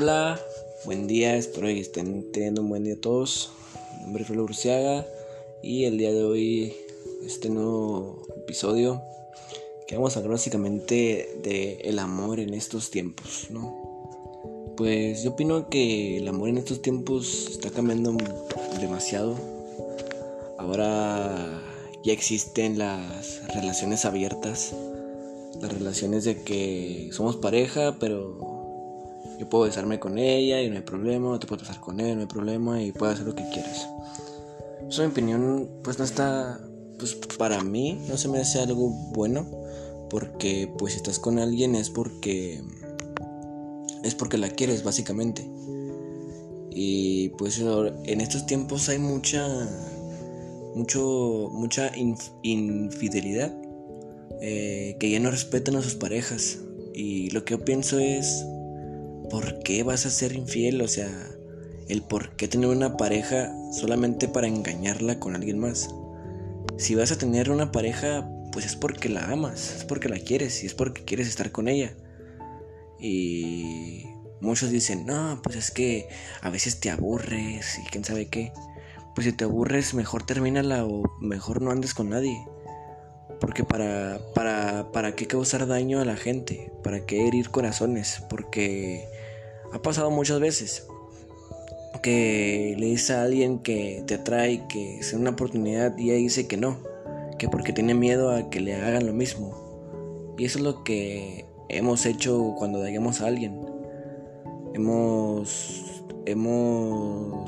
Hola, buen día, espero que estén teniendo un buen día todos. Mi nombre es Felo Urciaga y el día de hoy, este nuevo episodio, que vamos a hablar básicamente de el amor en estos tiempos, ¿no? Pues yo opino que el amor en estos tiempos está cambiando demasiado. Ahora ya existen las relaciones abiertas, las relaciones de que somos pareja, pero yo puedo besarme con ella y no hay problema, te puedo besar con él, no hay problema, y puedes hacer lo que quieras. Eso, en mi opinión, pues no está, pues para mí no se me hace algo bueno, porque pues si estás con alguien es porque la quieres básicamente. Y pues en estos tiempos hay mucha infidelidad, que ya no respetan a sus parejas. Y lo que yo pienso es, ¿por qué vas a ser infiel? O sea, el por qué tener una pareja solamente para engañarla con alguien más. Si vas a tener una pareja, pues es porque la amas, es porque la quieres y es porque quieres estar con ella. Y muchos dicen, no, pues es que a veces te aburres y quién sabe qué. Pues si te aburres, mejor termínala o mejor no andes con nadie. Porque para qué causar daño a la gente, para qué herir corazones, porque ha pasado muchas veces que le dice a alguien que te atrae, que es una oportunidad, y ella dice que no, que porque tiene miedo a que le hagan lo mismo. Y eso es lo que hemos hecho cuando dañamos a alguien. Hemos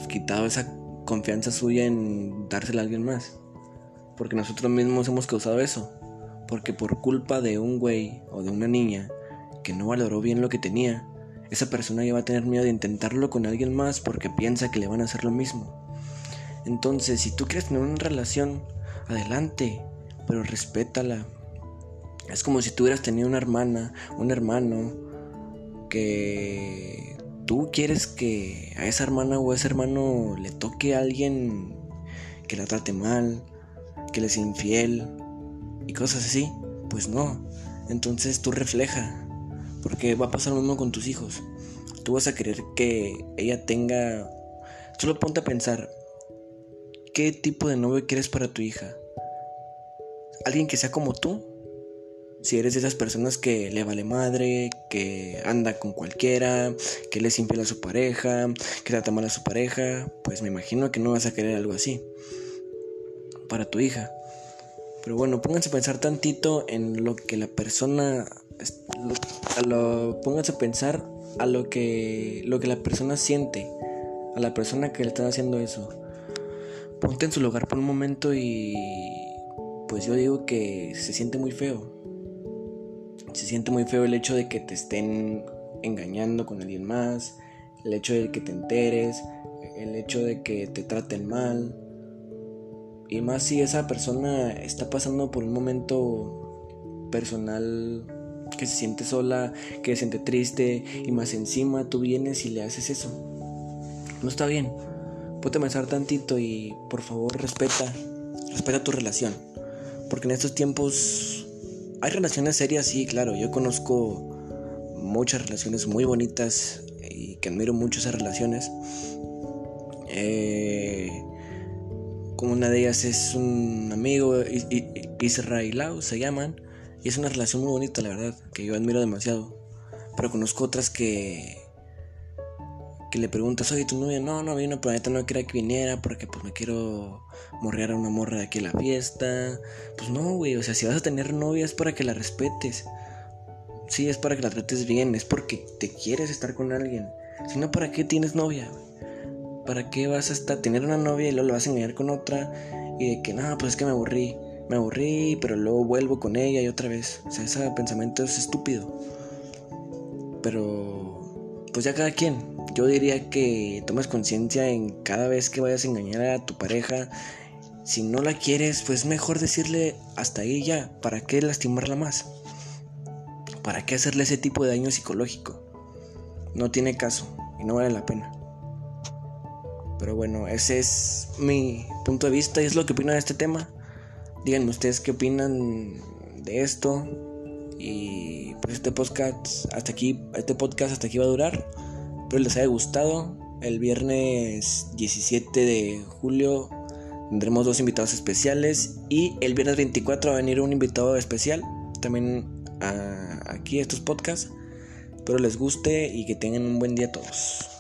quitado esa confianza suya en dársela a alguien más, porque nosotros mismos hemos causado eso, porque por culpa de un güey o de una niña que no valoró bien lo que tenía, esa persona ya va a tener miedo de intentarlo con alguien más porque piensa que le van a hacer lo mismo. Entonces, si tú quieres tener una relación, adelante, pero respétala. Es como si tú hubieras tenido una hermana, un hermano, que tú quieres que a esa hermana o a ese hermano le toque a alguien que la trate mal, que les es infiel y cosas así. Pues no. Entonces tú refleja, porque va a pasar lo mismo con tus hijos. Tú vas a querer que ella tenga... Solo ponte a pensar, ¿qué tipo de novio quieres para tu hija? ¿Alguien que sea como tú? Si eres de esas personas que le vale madre, que anda con cualquiera, que le es infiel a su pareja, que trata mal a su pareja, pues me imagino que no vas a querer algo así para tu hija. Pero bueno, pónganse a pensar tantito en lo que la persona, pónganse a pensar a lo que la persona siente, a la persona que le están haciendo eso. Ponte en su lugar por un momento y pues yo digo que se siente muy feo. Se siente muy feo el hecho de que te estén engañando con alguien más, el hecho de que te enteres, el hecho de que te traten mal. Y más si esa persona está pasando por un momento personal, que se siente sola, que se siente triste, y más encima tú vienes y le haces eso. No está bien. Ponte a pensar tantito y por favor respeta tu relación. Porque en estos tiempos hay relaciones serias, sí, claro. Yo conozco muchas relaciones muy bonitas y que admiro mucho esas relaciones. Como una de ellas es un amigo, Isra y Lau se llaman, y es una relación muy bonita, la verdad, que yo admiro demasiado. Pero conozco otras que le preguntas, oye, tu novia, no vino, pero neta no quería que viniera porque pues me quiero morrear a una morra de aquí a la fiesta. Pues no, güey, o sea, si vas a tener novia es para que la respetes. Sí, es para que la trates bien, es porque te quieres estar con alguien. Si no, ¿para qué tienes novia, güey? ¿Para qué vas a tener una novia y luego la vas a engañar con otra? Y de que, no, pues es que me aburrí, pero luego vuelvo con ella y otra vez. O sea, ese pensamiento es estúpido. Pero pues ya cada quien. Yo diría que tomes conciencia en cada vez que vayas a engañar a tu pareja. Si no la quieres, pues mejor decirle hasta ahí ya. ¿Para qué lastimarla más? ¿Para qué hacerle ese tipo de daño psicológico? No tiene caso y no vale la pena. Pero bueno, ese es mi punto de vista y es lo que opino de este tema. Díganme ustedes qué opinan de esto. Y pues este podcast hasta aquí va a durar. Espero les haya gustado. El viernes 17 de julio tendremos 2 invitados especiales, y el viernes 24 va a venir un invitado especial también aquí a estos podcasts. Espero les guste y que tengan un buen día a todos.